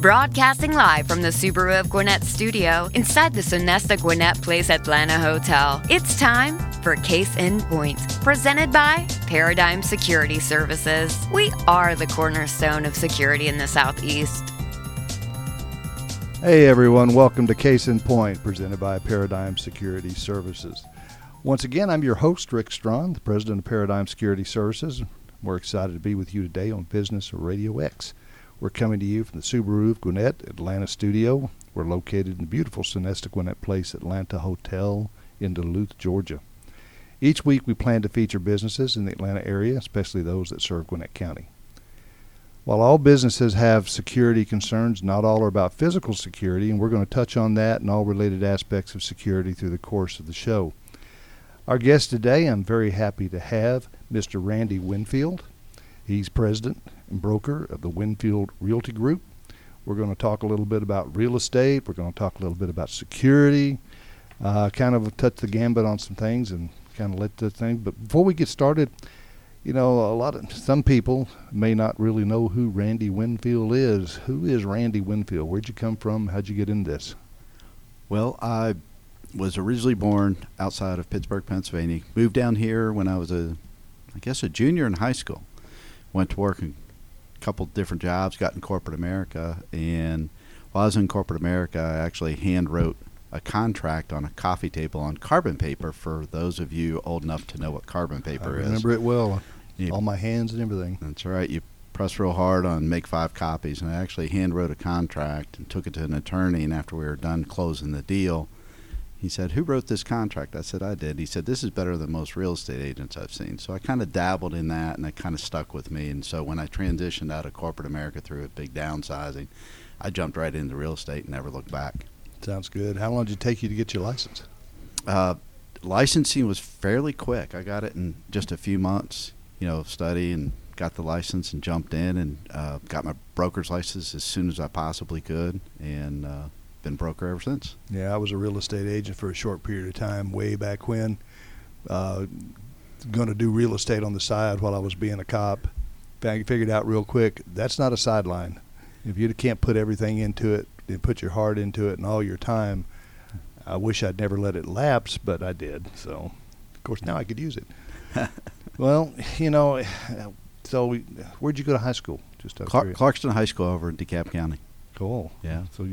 Broadcasting live from the Subaru of Gwinnett studio inside the Sonesta Gwinnett Place Atlanta Hotel, it's time for Case in Point, presented by Paradigm Security Services. We are the cornerstone of security in the Southeast. Hey everyone, welcome to Case in Point, presented by Paradigm Security Services. Once again, I'm your host, Rick Strawn, the president of Paradigm Security Services. We're excited to be with you today on Business Radio X. We're coming to you from the Subaru of Gwinnett Atlanta studio. We're located in the beautiful Sonesta Gwinnett Place Atlanta Hotel in Duluth, Georgia. Each week we plan to feature businesses in the Atlanta area, especially those that serve Gwinnett County. While all businesses have security concerns, not all are about physical security, and we're going to touch on that and all related aspects of security through the course of the show. Our guest today, I'm very happy to have Mr. Randy Winfield. He's president and broker of the Winfield Realty Group. We're going to talk a little bit about real estate. We're going to talk a little bit about security, kind of touch the gambit on some things and kind of let the thing. But before we get started, you know, some people may not really know who Randy Winfield is. Who is Randy Winfield? Where'd you come from? How'd you get into this? Well, I was originally born outside of Pittsburgh, Pennsylvania. Moved down here when I was a junior in high school. Went to work in a couple different jobs, got in corporate America, and while I was in corporate America, I actually hand-wrote a contract on a coffee table on carbon paper, for those of you old enough to know what carbon paper is. I remember it well. All my hands and everything. That's right. You press real hard on make 5 copies, and I actually hand-wrote a contract and took it to an attorney, and after we were done closing the deal, he said, "Who wrote this contract?" I said, "I did." He said, "This is better than most real estate agents I've seen." So I kind of dabbled in that, and it kind of stuck with me. And so when I transitioned out of corporate America through a big downsizing, I jumped right into real estate and never looked back. Sounds good. How long did it take you to get your license? Licensing was fairly quick. I got it in just a few months, study, and got the license and jumped in, and got my broker's license as soon as I possibly could, and been broker ever since. Yeah, I was a real estate agent for a short period of time way back when. Going to do real estate on the side while I was being a cop. Figured out real quick, that's not a sideline. If you can't put everything into it and put your heart into it and all your time, I wish I'd never let it lapse, but I did. So, of course, now I could use it. Well, where'd you go to high school? Just Clarkston High School over in DeKalb County. Cool. Yeah. So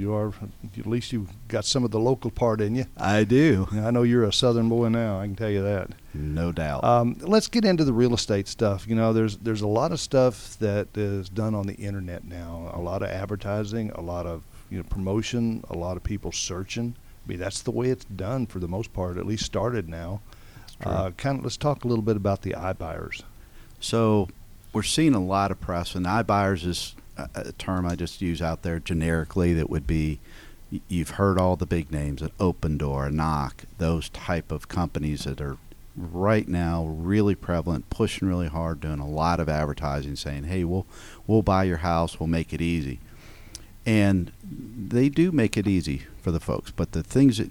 at least you got some of the local part in you. I do. I know you're a Southern boy now. I can tell you that. No doubt. Let's get into the real estate stuff. There's a lot of stuff that is done on the internet now. A lot of advertising, a lot of promotion, a lot of people searching. I mean, that's the way it's done for the most part. At least started now. Let's talk a little bit about the iBuyers. So we're seeing a lot of press, and iBuyers is a term I just use out there generically that would be, you've heard all the big names, an Open Door, a Knock, those type of companies that are right now really prevalent, pushing really hard, doing a lot of advertising, saying, "Hey, we'll buy your house, we'll make it easy." And they do make it easy for the folks, but the things that,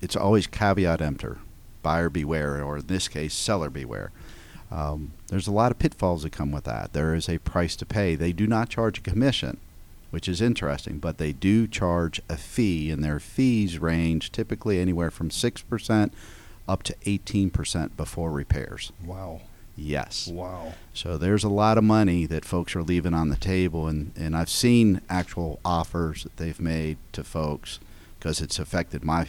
it's always caveat emptor, buyer beware, or in this case, seller beware. There's a lot of pitfalls that come with that. There is a price to pay. They do not charge a commission, which is interesting, but they do charge a fee, and their fees range typically anywhere from 6% up to 18% before repairs. Wow. Yes. Wow. So there's a lot of money that folks are leaving on the table, and I've seen actual offers that they've made to folks, because it's affected my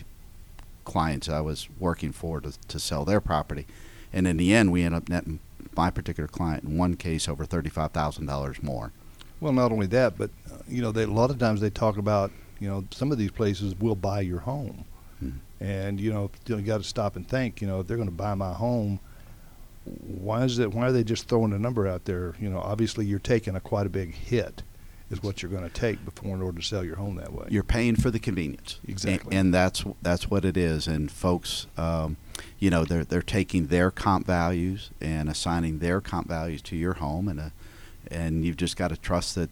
clients I was working for to sell their property. And in the end, we end up netting my particular client in one case over $35,000 more. Well, not only that, but a lot of times they talk about some of these places will buy your home, and you got to stop and think. If they're going to buy my home, why is it? Why are they just throwing a number out there? You know, obviously you're taking quite a big hit, is what you're going to take before in order to sell your home that way. You're paying for the convenience, exactly, and that's what it is. And folks, you know, they're taking their comp values and assigning their comp values to your home, and you've just got to trust that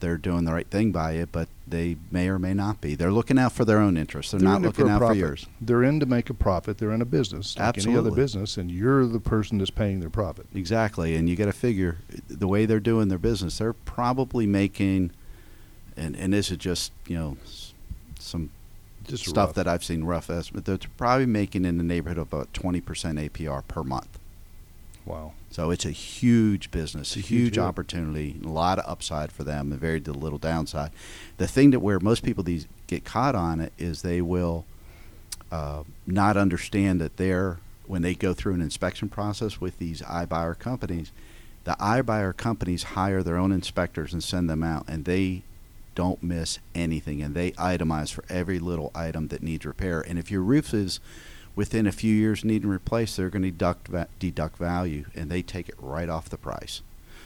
they're doing the right thing by it. But they may or may not be. They're looking out for their own interests. They're not looking out for yours. They're in to make a profit. They're in a business, like any other business, and you're the person that's paying their profit. Exactly, and you got to figure the way they're doing their business, they're probably making, and this is just, you know, some just stuff that I've seen rough estimate. They're probably making in the neighborhood of about 20% APR per month. Wow. So it's a huge business, a huge opportunity, a lot of upside for them, and very little downside. The thing that where most people these get caught on it is they will not understand that when they go through an inspection process with these iBuyer companies, the iBuyer companies hire their own inspectors and send them out, and they don't miss anything, and they itemize for every little item that needs repair. And if your roof is within a few years needing replaced, they're going to deduct value, and they take it right off the price.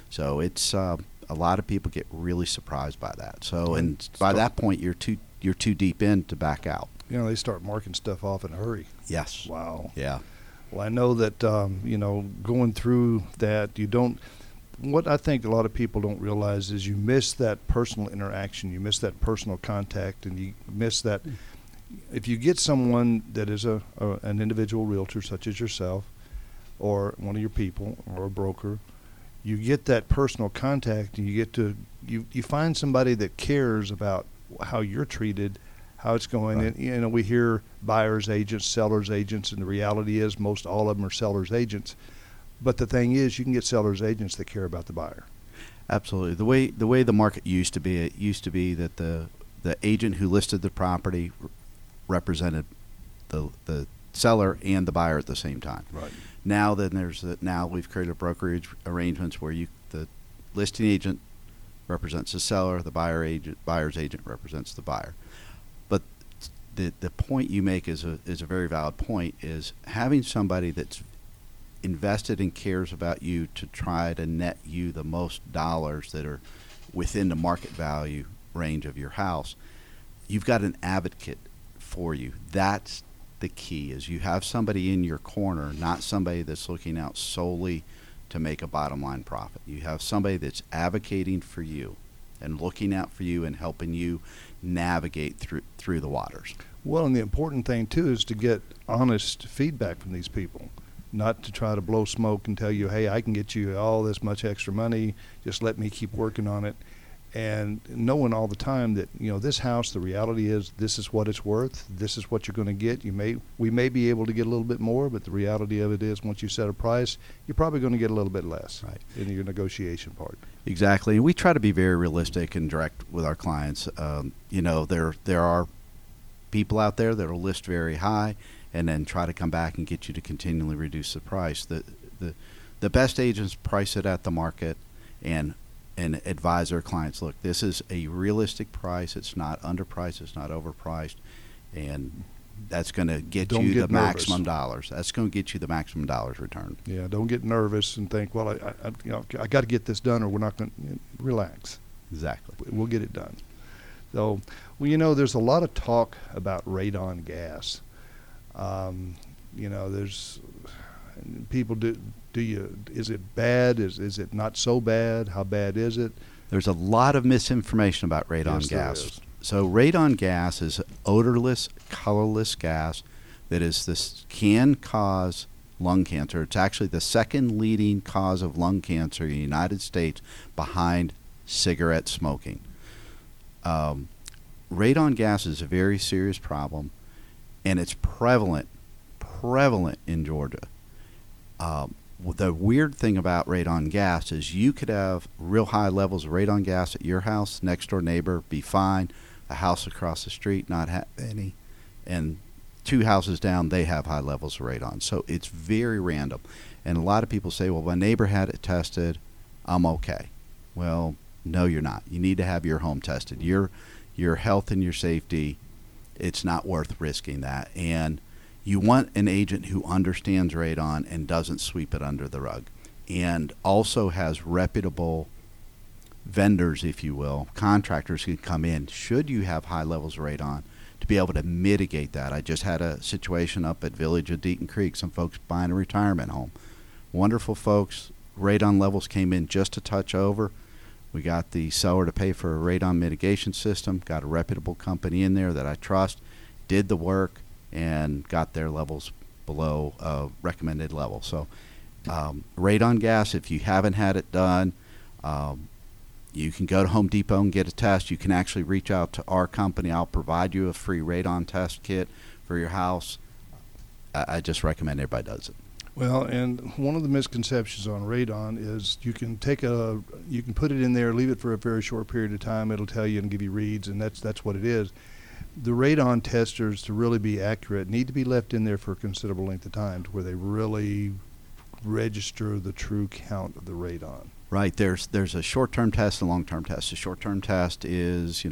So it's a lot of people get really surprised by that. So and by that point, you're too deep in to back out. You know, they start marking stuff off in a hurry. Yes. Wow. Yeah. Well, I know that you know, going through that, you don't. What I think a lot of people don't realize is you miss that personal interaction, you miss that personal contact, and you miss that. If you get someone that is an individual realtor such as yourself or one of your people or a broker, you get that personal contact, and you get to you find somebody that cares about how you're treated, how it's going. Right. And you know, we hear buyers agents, sellers agents, and the reality is most all of them are sellers agents. But the thing is, you can get sellers agents that care about the buyer. Absolutely. The way the market used to be, it used to be that the agent who listed the property represented the seller and the buyer at the same time. Right. Now then, now we've created brokerage arrangements where the listing agent represents the seller, the buyer's agent represents the buyer. But the point you make is a very valid point. Is having somebody that's invested and cares about you to try to net you the most dollars that are within the market value range of your house. You've got an advocate for you. That's the key, is you have somebody in your corner, not somebody that's looking out solely to make a bottom line profit. You have somebody that's advocating for you and looking out for you and helping you navigate through the waters. Well, and the important thing too is to get honest feedback from these people, not to try to blow smoke and tell you, hey, I can get you all this much extra money, just let me keep working on it. And knowing all the time that, you know, this house, the reality is this is what it's worth, this is what you're going to get. We may be able to get a little bit more, but the reality of it is once you set a price, you're probably going to get a little bit less. Right. In your negotiation part. Exactly. We try to be very realistic and direct with our clients. You know, there are people out there that will list very high and then try to come back and get you to continually reduce the price. The best agents price it at the market and advise our clients, look, this is a realistic price. It's not underpriced. It's not overpriced. And that's going to get you the maximum dollars. That's going to get you the maximum dollars return. Yeah, don't get nervous and think, well, I got to get this done or we're not going to. Relax. Exactly. We'll get it done. So, well, you know, there's a lot of talk about radon gas. You know, there's people do. Is it bad? Is it not so bad? How bad is it? There's a lot of misinformation about radon gas. So radon gas is odorless, colorless gas that can cause lung cancer. It's actually the second leading cause of lung cancer in the United States behind cigarette smoking. Radon gas is a very serious problem, and it's prevalent in Georgia. The weird thing about radon gas is you could have real high levels of radon gas at your house, next door neighbor be fine, a house across the street not have any, and two houses down they have high levels of radon. So it's very random. And a lot of people say, well, my neighbor had it tested, I'm okay. Well, no, you're not. You need to have your home tested. Your health and your safety, it's not worth risking that. And You want an agent who understands radon and doesn't sweep it under the rug, and also has reputable vendors, if you will, contractors who come in, should you have high levels of radon, to be able to mitigate that. I just had a situation up at Village of Deaton Creek, some folks buying a retirement home. Wonderful folks, radon levels came in just a touch over. We got the seller to pay for a radon mitigation system, got a reputable company in there that I trust, did the work, and got their levels below recommended level. So radon gas, if you haven't had it done, you can go to Home Depot and get a test. You can actually reach out to our company. I'll provide you a free radon test kit for your house. I just recommend everybody does it. Well, and one of the misconceptions on radon is you can put it in there, leave it for a very short period of time. It'll tell you and give you reads, and that's what it is. The radon testers, to really be accurate, need to be left in there for a considerable length of time to where they really register the true count of the radon. Right. There's a short-term test and a long-term test. The short-term test is,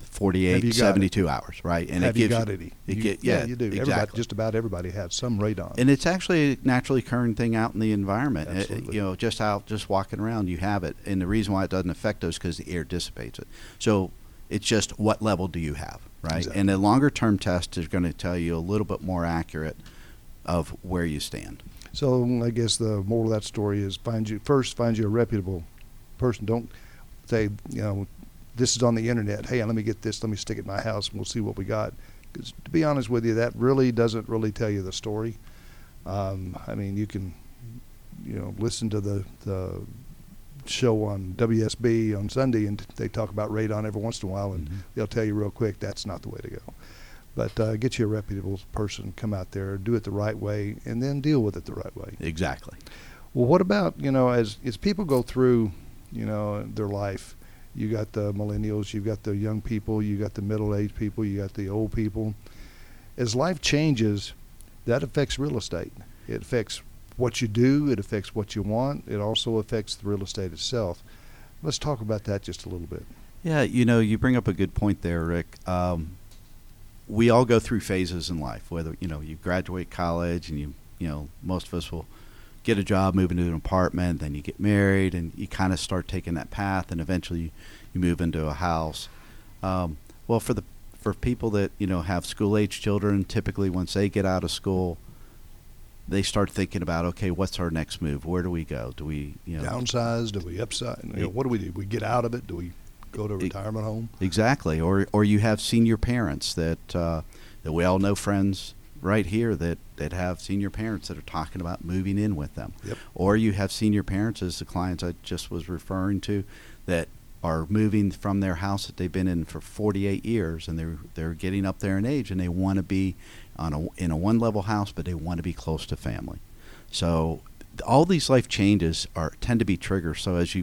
48, 72 hours, right? And have it gives you got you, it? Yeah, you do. Exactly. Just about everybody has some radon. And it's actually a naturally occurring thing out in the environment. Absolutely. Just walking around, you have it. And the reason why it doesn't affect us is because the air dissipates it. So it's just what level do you have, right? Exactly. And a longer-term test is going to tell you a little bit more accurate of where you stand. So I guess the moral of that story is find you a reputable person. Don't say, this is on the internet. Hey, let me get this. Let me stick it in my house, and we'll see what we got. 'Cause to be honest with you, that really doesn't really tell you the story. You can, listen to the show on WSB on Sunday, and they talk about radon every once in a while, and they'll tell you real quick that's not the way to go. But get you a reputable person, come out there, do it the right way, and then deal with it the right way. Exactly. Well, what about, as people go through, their life, you got the millennials, you've got the young people, you got the middle-aged people, you got the old people. As life changes, that affects real estate. It affects what you do. It affects what you want. It also affects the real estate itself. Let's talk about that just a little bit. Yeah, you bring up a good point there, Rick. We all go through phases in life, whether, you graduate college and you most of us will get a job, move into an apartment, then you get married and you kind of start taking that path and eventually you move into a house. Well, for people that, have school-age children, typically once they get out of school, they start thinking about, okay, what's our next move? Where do we go? Do we, downsize? Do we upsize? What do we do? Do we get out of it? Do we go to a retirement home? Exactly. Or you have senior parents that we all know, friends right here that have senior parents that are talking about moving in with them. Yep. Or you have senior parents, as the clients I just was referring to, that are moving from their house that they've been in for 48 years and they're getting up there in age and they want to be in a one-level house, but they want to be close to family. So all these life changes tend to be triggers. So as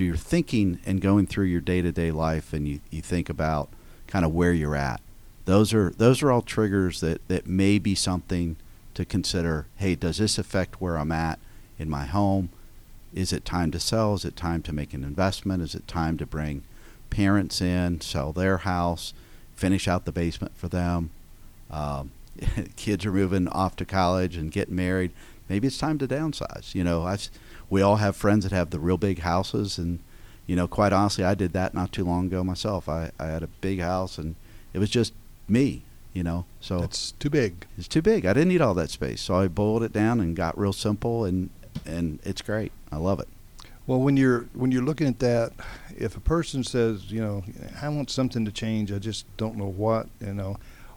you're thinking and going through your day-to-day life and you think about kind of where you're at, those are all triggers that may be something to consider. Hey, does this affect where I'm at in my home? Is it time to sell? Is it time to make an investment? Is it time to bring parents in, sell their house, finish out the basement for them? Kids are moving off to college and getting married. Maybe it's time to downsize. We all have friends that have the real big houses, and quite honestly, I did that not too long ago myself. I had a big house, and it was just me, so it's too big. I didn't need all that space, so I boiled it down and got real simple, and it's great. I love it. Well, when you're looking at that, if a person says, I want something to change, I just don't know what,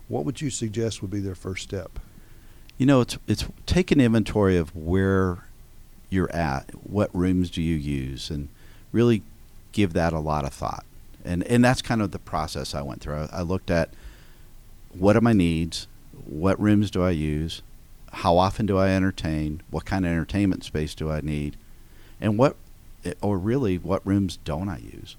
what would you suggest would be their first step? It's take an inventory of where you're at, what rooms do you use, and really give that a lot of thought. And that's kind of the process I went through. I looked at what are my needs, what rooms do I use, how often do I entertain, what kind of entertainment space do I need, and what rooms don't I use.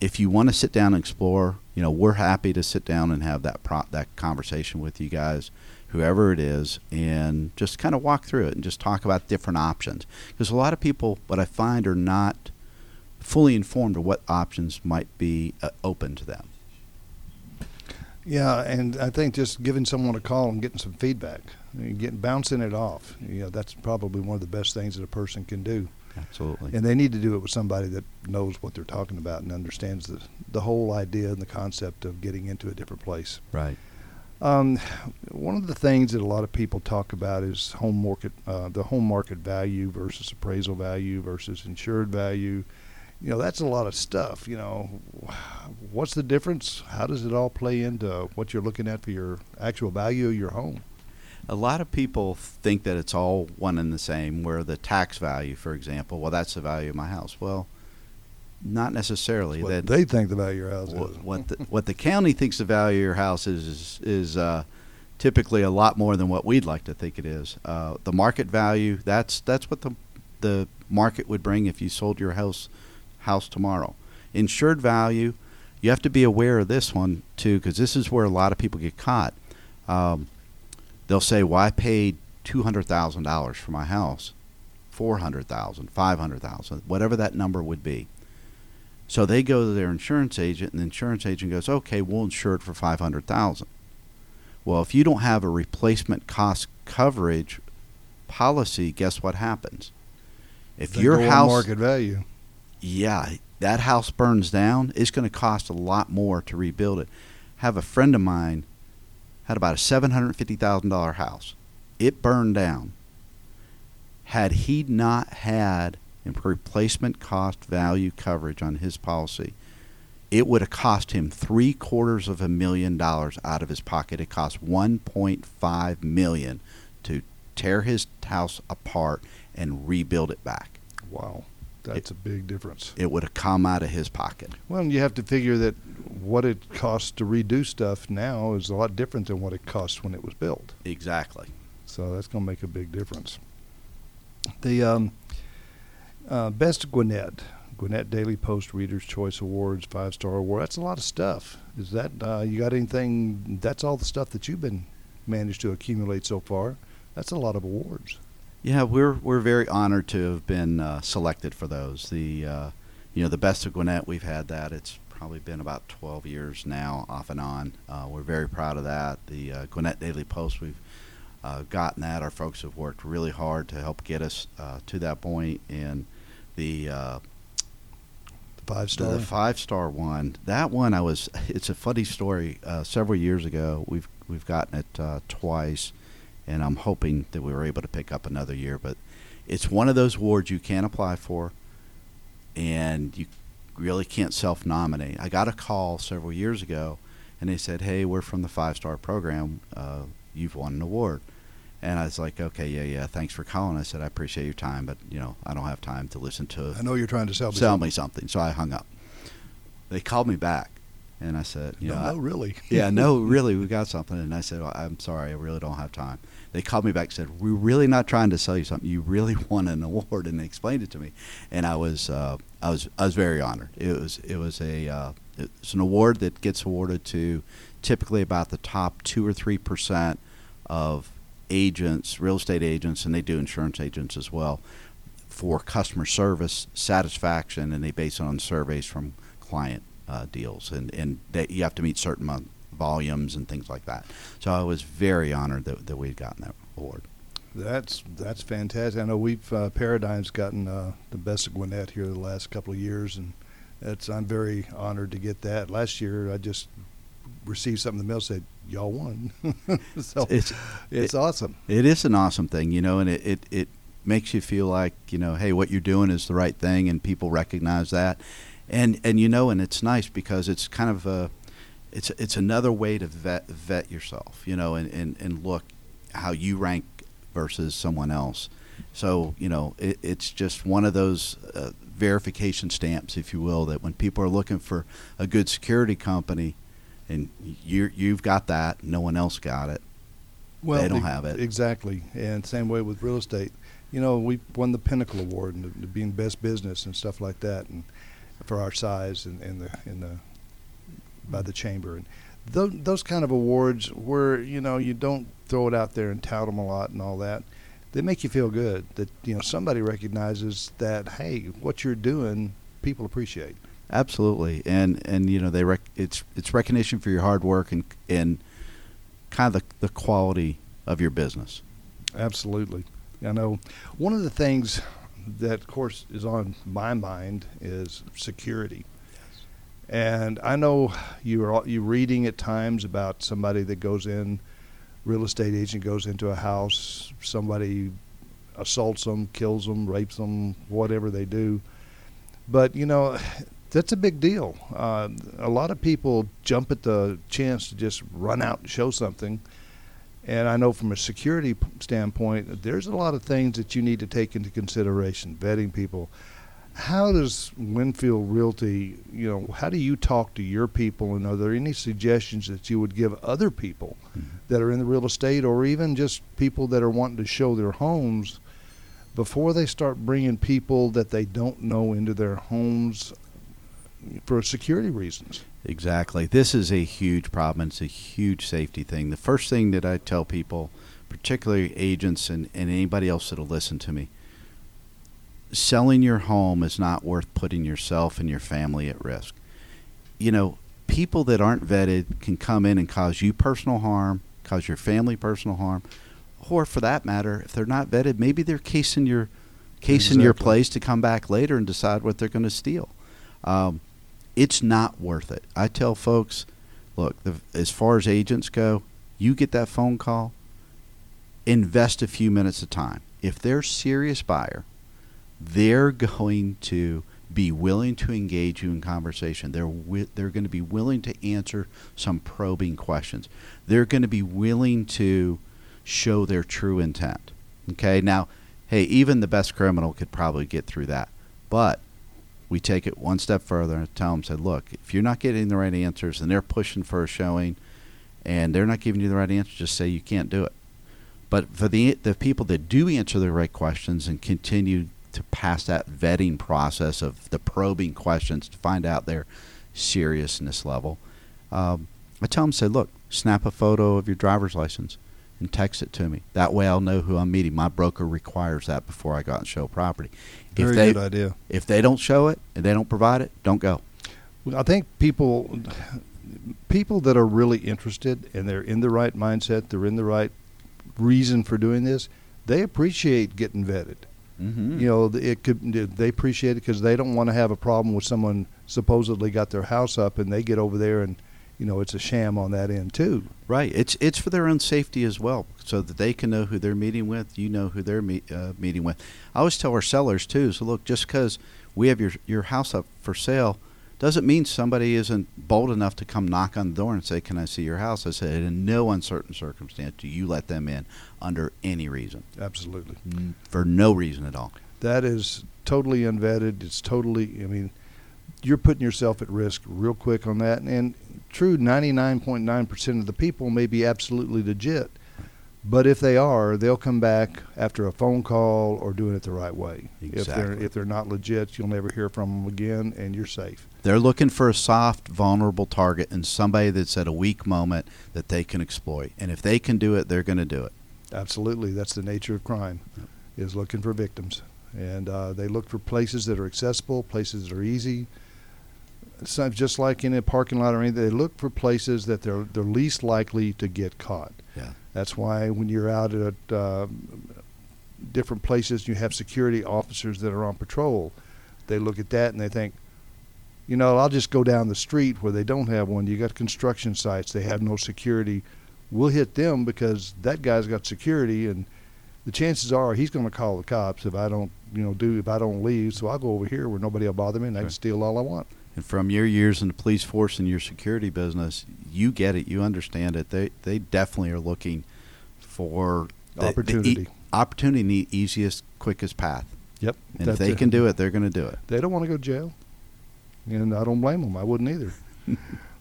If you want to sit down and explore, we're happy to sit down and have that conversation with you guys, whoever it is, and just kind of walk through it and just talk about different options. Because a lot of people, what I find, are not fully informed of what options might be open to them. Yeah, and I think just giving someone a call and getting some feedback, bouncing it off, that's probably one of the best things that a person can do. Absolutely. And they need to do it with somebody that knows what they're talking about and understands the whole idea and the concept of getting into a different place. Right. One of the things that a lot of people talk about is the home market value versus appraisal value versus insured value. That's a lot of stuff. What's the difference? How does it all play into what you're looking at for your actual value of your home? A lot of people think that it's all one and the same, where the tax value, for example, that's the value of my house. Well, not necessarily. What they think the value of your house is. What the county thinks the value of your house is typically a lot more than what we'd like to think it is. The market value, that's what the market would bring if you sold your house tomorrow. Insured value, you have to be aware of this one, too, because this is where a lot of people get caught. They'll say, well, I paid $200,000 for my house, $400,000, $500,000, whatever that number would be. So they go to their insurance agent, and the insurance agent goes, okay, we'll insure it for $500,000. Well, if you don't have a replacement cost coverage policy, guess what happens? If they your house market value. Yeah, that house burns down, it's going to cost a lot more to rebuild it. Have a friend of mine had about a $750,000 house. It burned down. Had he not had replacement cost value coverage on his policy, it would have cost him $750,000 out of his pocket. It cost $1.5 million to tear his house apart and rebuild it back. Wow. That's a big difference. It would have come out of his pocket. Well, and you have to figure that what it costs to redo stuff now is a lot different than what it costs when it was built. Exactly. So that's going to make a big difference. The Best Gwinnett Daily Post Reader's Choice Awards, 5-star award. That's a lot of stuff. Is that you got anything? That's all the stuff that you've been managed to accumulate so far. That's a lot of awards. Yeah, we're very honored to have been selected for those. The Best of Gwinnett, we've had that. It's probably been about 12 years now, off and on. We're very proud of that. The Gwinnett Daily Post, we've gotten that. Our folks have worked really hard to help get us to that point. And the 5-star, the 5-star one. That one, it's a funny story. Several years ago, we've gotten it twice. And I'm hoping that we were able to pick up another year. But it's one of those awards you can't apply for, and you really can't self-nominate. I got a call several years ago, and they said, hey, we're from the 5-star program. You've won an award. And I was like, okay, yeah, thanks for calling. I said, I appreciate your time, but, I don't have time to listen to it. I know you're trying to sell me something. So I hung up. They called me back. And I said, really? Yeah, no, really, we got something. And I said, well, I'm sorry, I really don't have time. They called me back and said, we're really not trying to sell you something. You really won an award, and they explained it to me. And I was very honored. It's an award that gets awarded to typically about the top 2 or 3% of agents, real estate agents, and they do insurance agents as well, for customer service satisfaction, and they base it on surveys from client deals, and that you have to meet certain volumes and things like that. So I was very honored that we'd gotten that award. That's fantastic. I know we've Paradigm's gotten the Best of Gwinnett here the last couple of years, and I'm very honored to get that. Last year I just received something in the mail said y'all won. So it's awesome. It is an awesome thing, and it makes you feel like hey, what you're doing is the right thing, and people recognize that. And and it's nice because it's kind of it's another way to vet yourself, and look how you rank versus someone else. So it's just one of those verification stamps, if you will, that when people are looking for a good security company, and you've got that, no one else got it. Well, they don't have it exactly, and same way with real estate. We won the Pinnacle Award and being best business and stuff like that, and for our size in the by the chamber, and those kind of awards where you don't throw it out there and tout them a lot and all that. They make you feel good that somebody recognizes that, hey, what you're doing people appreciate. Absolutely. And you know, they it's recognition for your hard work and kind of the quality of your business. Absolutely. I know one of the things that, of course, is on my mind is security. Yes. And I know you're reading at times about somebody that goes in, real estate agent goes into a house, somebody assaults them, kills them, rapes them, whatever they do. But, you know, that's a big deal. A lot of people jump at the chance to just run out and show something. And I know from a security standpoint, there's a lot of things that you need to take into consideration, vetting people. How does Winfield Realty, you know, how do you talk to your people? And are there any suggestions that you would give other people mm-hmm. that are in the real estate, or even just people that are wanting to show their homes before they start bringing people that they don't know into their homes for security reasons? Exactly. This is a huge problem. It's a huge safety thing. The first thing that I tell people, particularly agents and anybody else that'll listen to me, selling your home is not worth putting yourself and your family at risk. You know, people that aren't vetted can come in and cause you personal harm, cause your family personal harm, or for that matter, if they're not vetted, maybe they're casing your place to come back later and decide what they're going to steal. It's not worth it. I tell folks, look, as far as agents go, you get that phone call, invest a few minutes of time. If they're a serious buyer, they're going to be willing to engage you in conversation. They're going to be willing to answer some probing questions. They're going to be willing to show their true intent. Okay, now, hey, even the best criminal could probably get through that, but we take it one step further and tell them, say, look, if you're not getting the right answers and they're pushing for a showing and they're not giving you the right answer, just say you can't do it. But for the people that do answer the right questions and continue to pass that vetting process of the probing questions to find out their seriousness level, I tell them, say, look, snap a photo of your driver's license and text it to me. That way I'll know who I'm meeting. My broker requires that before I go out and show property. Good idea. If they don't show it and they don't provide it, don't go. Well, I think people that are really interested and they're in the right mindset, they're in the right reason for doing this, they appreciate getting vetted. Mm-hmm. You know, they appreciate it because they don't want to have a problem with someone supposedly got their house up and they get over there and, you know, it's a sham on that end too. Right. It's for their own safety as well, so that they can know who they're meeting with, you know who they're meeting with. I always tell our sellers too, so look, just because we have your house up for sale doesn't mean somebody isn't bold enough to come knock on the door and say, can I see your house? I said, in no uncertain circumstance do you let them in under any reason. Absolutely. For no reason at all. That is totally unvetted. It's totally, I mean, you're putting yourself at risk real quick on that. And true, 99.9% of the people may be absolutely legit, but if they are, they'll come back after a phone call or doing it the right way. Exactly. If they're not legit, you'll never hear from them again, and you're safe. They're looking for a soft, vulnerable target and somebody that's at a weak moment that they can exploit. And if they can do it, they're going to do it. Absolutely. That's the nature of crime, is looking for victims. And they look for places that are accessible, places that are easy. So just like in a parking lot or anything, they look for places that they're least likely to get caught. Yeah. That's why when you're out at different places, you have security officers that are on patrol. They look at that and they think, you know, I'll just go down the street where they don't have one. You got construction sites, they have no security. We'll hit them because that guy's got security, and the chances are he's going to call the cops if I don't leave. So I'll go over here where nobody will bother me, and I can steal all I want. And from your years in the police force and your security business, you get it. You understand it. They definitely are looking for opportunity, in the easiest, quickest path. Yep. And if they can do it, they're going to do it. They don't want to go to jail, and I don't blame them. I wouldn't either.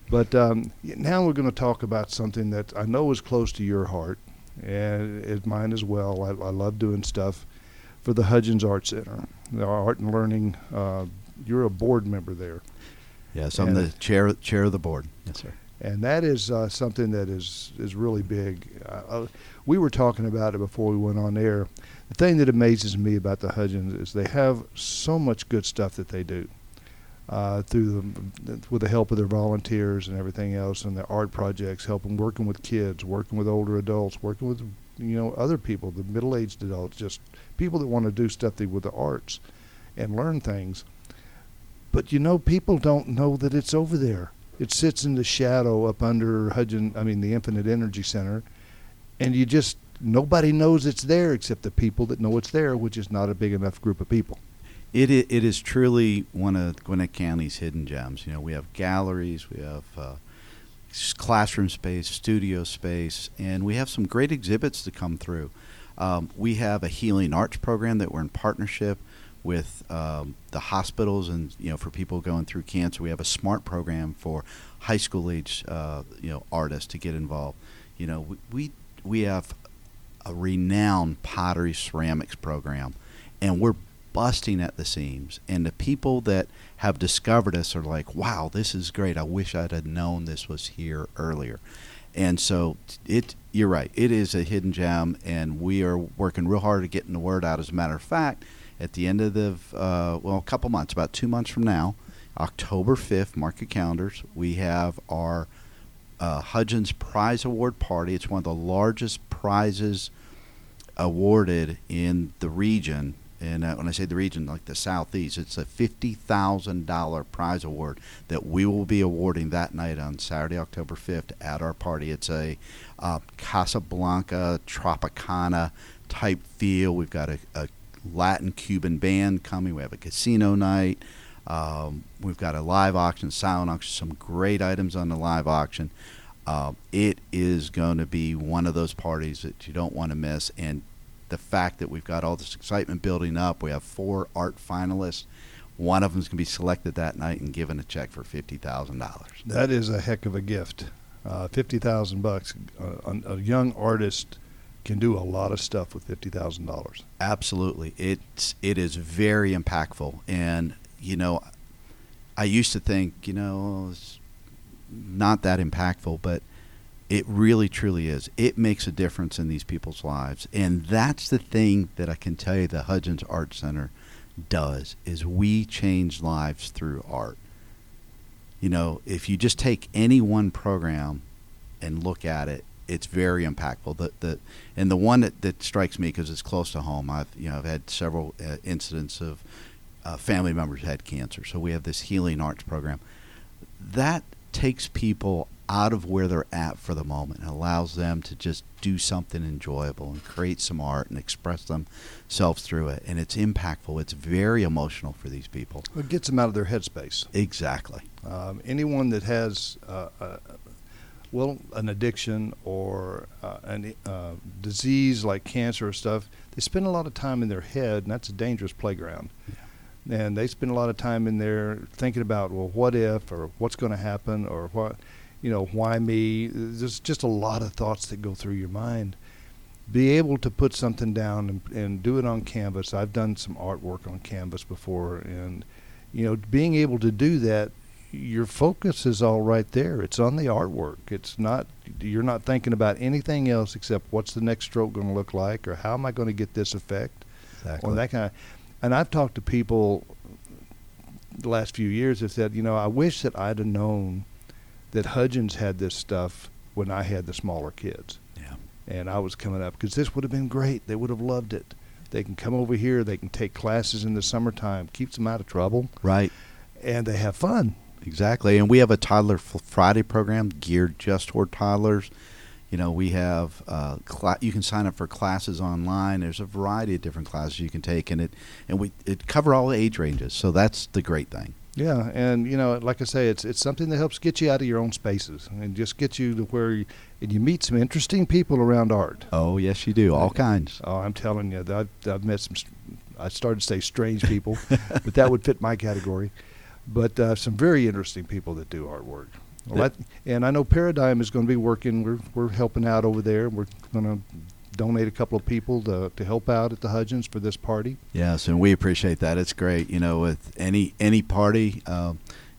But now we're going to talk about something that I know is close to your heart, and it's mine as well. I love doing stuff for the Hudgens Art Center, the Art and Learning. You're a board member there. Yes, I'm the chair of the board. Yes, sir. And that is something that is really big. We were talking about it before we went on air. The thing that amazes me about the Hudgens is they have so much good stuff that they do. with the help of their volunteers and everything else, and their art projects, helping, working with kids, working with older adults, working with other people, the middle-aged adults, just people that want to do stuff with the arts and learn things. But people don't know that it's over there. It sits in the shadow up under the Infinite Energy Center, and nobody knows it's there except the people that know it's there, which is not a big enough group of people. It is truly one of Gwinnett County's hidden gems. We have galleries, we have classroom space, studio space, and we have some great exhibits to come through. We have a healing arts program that we're in partnership with the hospitals, and for people going through cancer. We have a SMART program for high school age artists to get involved. We have a renowned pottery ceramics program, and we're busting at the seams, and the people that have discovered us are like, wow, this is great. I wish I'd have known this was here earlier. And so you're right, it is a hidden gem, and we are working real hard at getting the word out. As a matter of fact, at the end of a couple months, about 2 months from now, October 5th, mark your calendars, we have our Hudgens Prize Award Party. It's one of the largest prizes awarded in the region. And when I say the region, like the Southeast, it's a $50,000 prize award that we will be awarding that night on Saturday, October 5th at our party. It's a Casablanca, Tropicana type feel. We've got a Latin Cuban band coming. We have a casino night. We've got a live auction, silent auction, some great items on the live auction. It is going to be one of those parties that you don't want to miss. And the fact that we've got all this excitement building up, we have 4 art finalists. One of them is going to be selected that night and given a check for $50,000. That is a heck of a gift. $50,000. A young artist can do a lot of stuff with $50,000. Absolutely, it is very impactful. And I used to think it's not that impactful, but it really, truly is. It makes a difference in these people's lives. And that's the thing that I can tell you the Hudgens Art Center does, is we change lives through art. If you just take any one program and look at it, it's very impactful. And the one that strikes me, because it's close to home, I've had several incidents of family members who had cancer. So we have this healing arts program. That takes people out of where they're at for the moment and allows them to just do something enjoyable and create some art and express themselves through it. And it's impactful. It's very emotional for these people. It gets them out of their headspace. Exactly. Anyone that has an addiction or a disease like cancer or stuff, they spend a lot of time in their head, and that's a dangerous playground. Yeah. And they spend a lot of time in there thinking about, well, what if, or what's going to happen, or what, why me? There's just a lot of thoughts that go through your mind. Be able to put something down and do it on canvas. I've done some artwork on canvas before, and being able to do that, your focus is all right there. It's on the artwork. It's not, you're not thinking about anything else except what's the next stroke going to look like, or how am I going to get this effect, exactly. Or that kind of. And I've talked to people the last few years that said, I wish that I'd have known that Hudgens had this stuff when I had the smaller kids. Yeah. And I was coming up, because this would have been great. They would have loved it. They can come over here. They can take classes in the summertime. Keeps them out of trouble. Right. And they have fun. Exactly. And we have a Toddler Friday program geared just toward toddlers. We have you can sign up for classes online. There's a variety of different classes you can take, and it cover all age ranges. So that's the great thing. Yeah, and like I say, it's something that helps get you out of your own spaces and just get you to where you meet some interesting people around art. Oh yes, you do, all kinds. Oh, I'm telling you, I've met some. I started to say strange people, but that would fit my category. But some very interesting people that do artwork. Well, and I know Paradigm is going to be working. We're helping out over there. We're going to donate a couple of people to help out at the Hudgens for this party. Yes, and we appreciate that. It's great. With any party,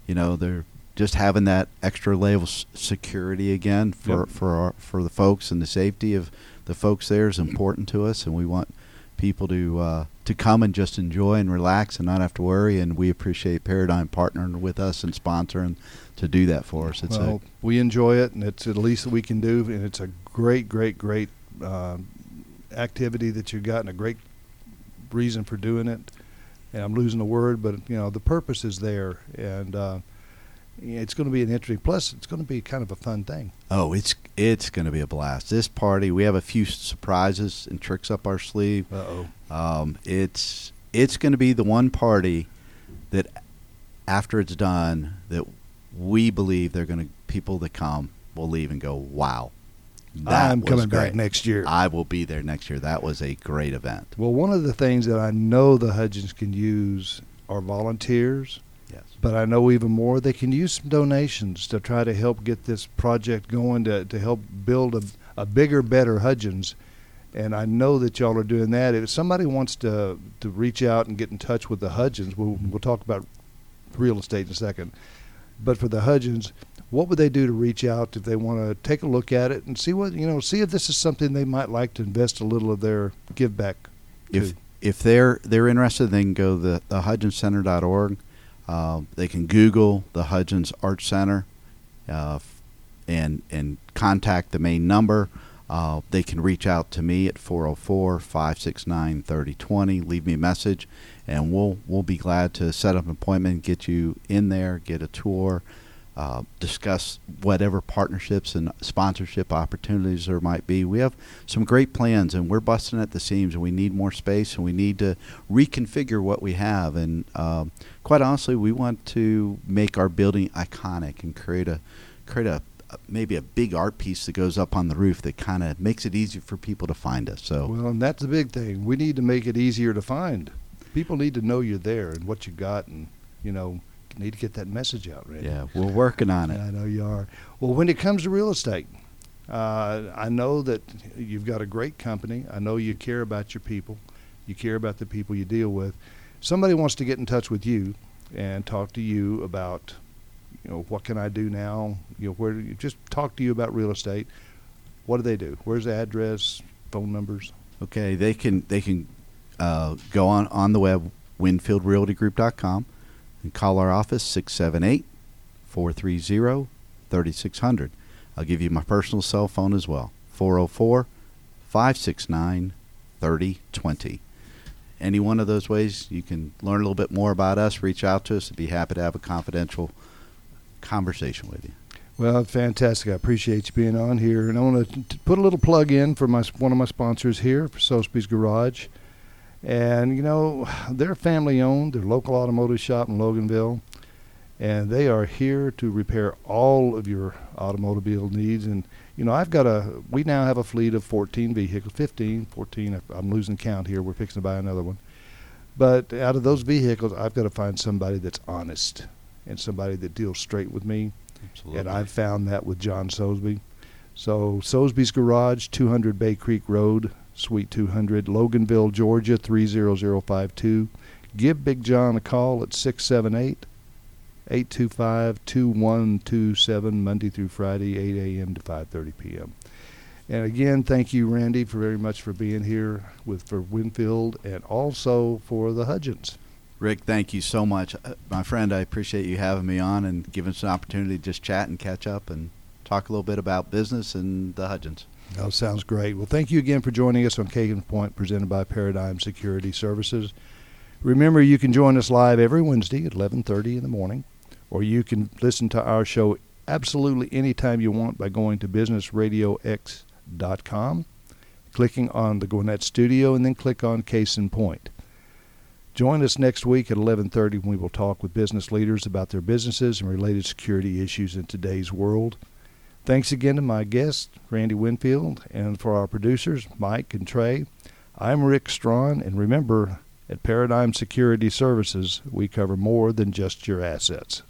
they're just having that extra level of security again for the folks, and the safety of the folks there is important to us, and we want people to to come and just enjoy and relax and not have to worry. And we appreciate Paradigm partnering with us and sponsoring to do that for us. It's we enjoy it, and it's the least that we can do. And it's a great activity that you've got, and a great reason for doing it. And I'm losing the word, but you know the purpose is there, and it's going to be an interesting. Plus, it's going to be kind of a fun thing. Oh, it's going to be a blast. This party, we have a few surprises and tricks up our sleeve. It's going to be the one party that, after it's done, that we believe they're going to people that come will leave and go, wow. I'm coming back next year. I will be there next year. That was a great event. Well, one of the things that I know the Hudgens can use are volunteers. Yes. But I know even more, they can use some donations to try to help get this project going, to help build a bigger, better Hudgens. And I know that y'all are doing that. If somebody wants to reach out and get in touch with the Hudgens, we'll talk about real estate in a second. But for the Hudgens, what would they do to reach out if they want to take a look at it and see what, you know, see if this is something they might like to invest a little of their give back to? If they're interested, they can go to the HudgensCenter.org. They can Google the Hudgens Art Center and contact the main number. They can reach out to me at 404-569-3020. Leave me a message, and we'll be glad to set up an appointment, get you in there, get a tour, discuss whatever partnerships and sponsorship opportunities there might be. We have some great plans, and we're busting at the seams, and we need more space, and we need to reconfigure what we have. And quite honestly, we want to make our building iconic and create a maybe a big art piece that goes up on the roof that kind of makes it easy for people to find us. So well, and that's the big thing. We need to make it easier to find. People need to know you're there and what you got, and you know. Need to get that message out, right? Yeah, we're working on it. I know you are. Well, when it comes to real estate, I know that you've got a great company. I know you care about your people. You care about the people you deal with. Somebody wants to get in touch with you and talk to you about, you know, what can I do now? You know, where do you just talk to you about real estate? What do they do? Where's the address? Phone numbers? Okay, they can go on the web, WinfieldRealtyGroup.com. And call our office, 678-430-3600. I'll give you my personal cell phone as well, 404-569-3020. Any one of those ways, you can learn a little bit more about us, reach out to us, and be happy to have a confidential conversation with you. Well, fantastic. I appreciate you being on here. And I want to put a little plug in for one of my sponsors here, for Sosby's Garage. And, you know, they're family-owned. They're a local automotive shop in Loganville. And they are here to repair all of your automobile needs. And, you know, we now have a fleet of 14 vehicles, 14. I'm losing count here. We're fixing to buy another one. But out of those vehicles, I've got to find somebody that's honest and somebody that deals straight with me. Absolutely. And I've found that with John Sosby. So Sosby's Garage, 200 Bay Creek Road, Suite 200, Loganville, Georgia, 30052. Give Big John a call at 678-825-2127, Monday through Friday, 8 a.m. to 5:30 p.m. And again, thank you, Randy, very much for being here for Winfield and also for the Hudgens. Rick, thank you so much. My friend, I appreciate you having me on and giving us an opportunity to just chat and catch up and talk a little bit about business and the Hudgens. That sounds great. Well, thank you again for joining us on Kagan Point, presented by Paradigm Security Services. Remember, you can join us live every Wednesday at 11:30 in the morning, or you can listen to our show absolutely anytime you want by going to businessradiox.com, clicking on the Gwinnett Studio, and then click on Case in Point. Join us next week at 11:30 when we will talk with business leaders about their businesses and related security issues in today's world. Thanks again to my guest, Randy Winfield, and for our producers, Mike and Trey. I'm Rick Strawn, and remember, at Paradigm Security Services, we cover more than just your assets.